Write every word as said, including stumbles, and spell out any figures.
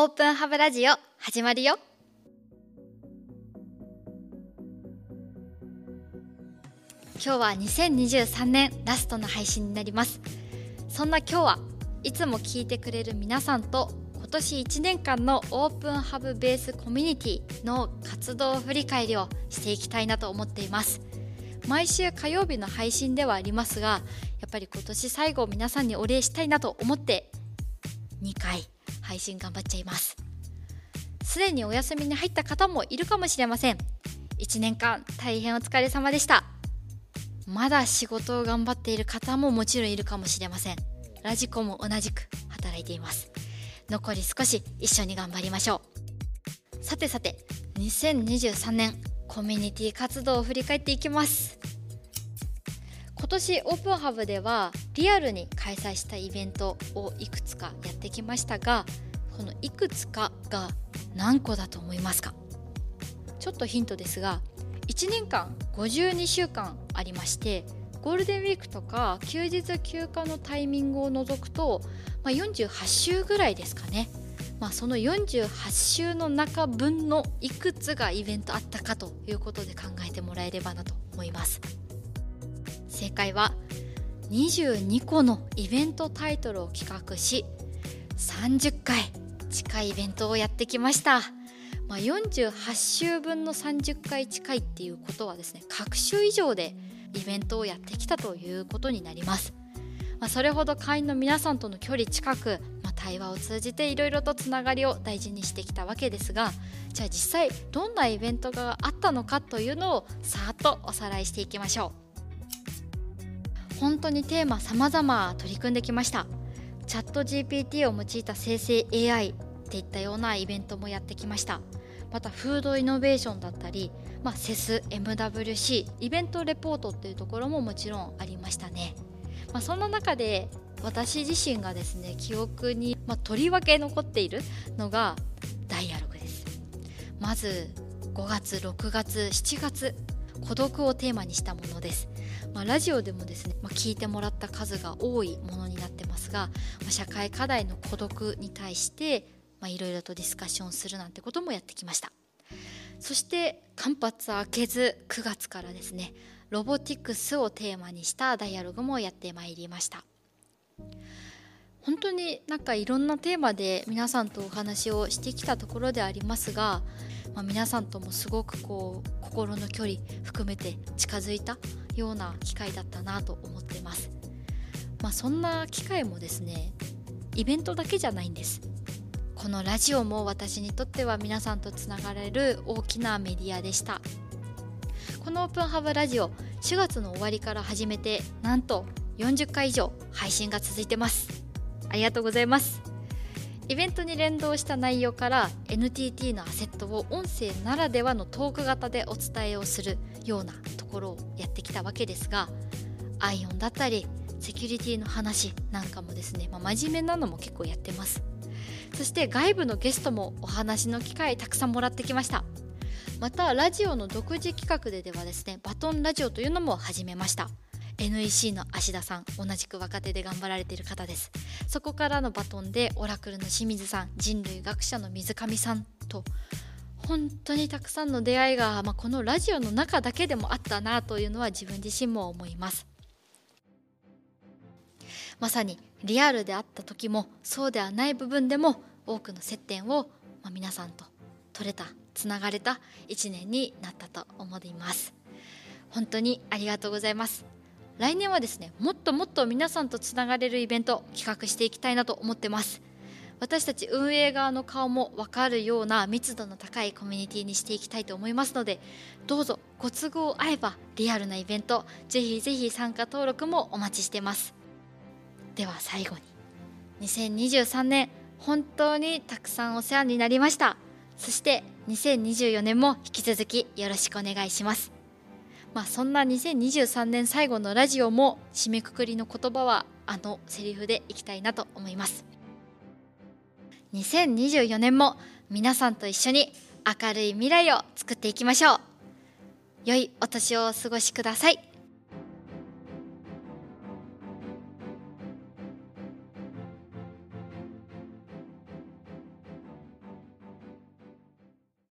オープンハブラジオ始まるよ。今日はにせんにじゅうさんねんラストの配信になります。そんな今日はいつも聞いてくれる皆さんと今年いちねんかんのオープンハブベースコミュニティの活動振り返りをしていきたいなと思っています。毎週火曜日の配信ではありますが、やっぱり今年最後皆さんにお礼したいなと思ってにかい配信頑張っちゃいます。すでにお休みに入った方もいるかもしれません。いちねんかん大変お疲れ様でした。まだ仕事を頑張っている方ももちろんいるかもしれません。ラジコも同じく働いています。残り少し一緒に頑張りましょう。さてさてにせんにじゅうさんねんコミュニティ活動を振り返っていきます。今年オープンハブではリアルに開催したイベントをいくつかやってきましたが、このいくつかが何個だと思いますか？ちょっとヒントですが、いちねんかんごじゅうにしゅうかんありまして、ゴールデンウィークとか休日休暇のタイミングを除くと、まあ、よんじゅうはちしゅうぐらいですかね、まあ、そのよんじゅうはちしゅうの中分のいくつがイベントあったかということで考えてもらえればなと思います。正解はにじゅうにこのイベントタイトルを企画し、さんじゅっかい近いイベントをやってきました。まあ、よんじゅうはちしゅうぶんのさんじゅっかい近いっていうことはですね、各週以上でイベントをやってきたということになります。まあ、それほど会員の皆さんとの距離近く、まあ、対話を通じていろいろとつながりを大事にしてきたわけですが、じゃあ実際どんなイベントがあったのかというのをさーっとおさらいしていきましょう。本当にテーマ様々取り組んできました。チャット ジーピーティー を用いた生成 エーアイ っていったようなイベントもやってきました。またフードイノベーションだったり、まあ、セス、エムダブリューシー、イベントレポートっていうところももちろんありましたね。まあ、そんな中で私自身がですね、記憶に、まあ、とりわけ残っているのがダイアログです。まずごがつ、ろくがつ、しちがつ、孤独をテーマにしたものです。まあ、ラジオでもですね、まあ、聞いてもらった数が多いものになってますが、まあ、社会課題の孤独に対していろいろとディスカッションするなんてこともやってきました。そして間髪開けずくがつからですね、ロボティクスをテーマにしたダイアログもやってまいりました。本当になんかいろんなテーマで皆さんとお話をしてきたところでありますが、まあ、皆さんともすごくこう心の距離含めて近づいたような機会だったなと思ってます。まあ、そんな機会もですね、イベントだけじゃないんです。このラジオも私にとっては皆さんとつながれる大きなメディアでした。このオープンハブラジオ、しがつの終わりから始めてなんとよんじゅっかい以上配信が続いてます。ありがとうございます。イベントに連動した内容から エヌティーティー のアセットを音声ならではのトーク型でお伝えをするようなところをやってきたわけですが、アイオンだったりセキュリティの話なんかもですね、まあ、真面目なのも結構やってます。そして外部のゲストもお話の機会たくさんもらってきました。またラジオの独自企画でではですね、バトンラジオというのも始めました。エヌイーシー の芦田さん、同じく若手で頑張られている方です。そこからのバトンでオラクルの清水さん、人類学者の水上さんと本当にたくさんの出会いが、まあ、このラジオの中だけでもあったなというのは自分自身も思います。まさにリアルであった時もそうではない部分でも多くの接点を、まあ、皆さんと取れた、つながれたいちねんになったと思います。本当にありがとうございます。来年はですね、もっともっと皆さんとつながれるイベント企画していきたいなと思ってます。私たち運営側の顔も分かるような密度の高いコミュニティにしていきたいと思いますので、どうぞご都合合えばリアルなイベント、ぜひぜひ参加登録もお待ちしてます。では最後ににせんにじゅうさんねん本当にたくさんお世話になりました。そしてにせんにじゅうよねんも引き続きよろしくお願いします。まあ、そんなにせんにじゅうさんねん最後のラジオも締めくくりの言葉はあのセリフでいきたいなと思います。にせんにじゅうよねんも皆さんと一緒に明るい未来を作っていきましょう。良いお年をお過ごしください。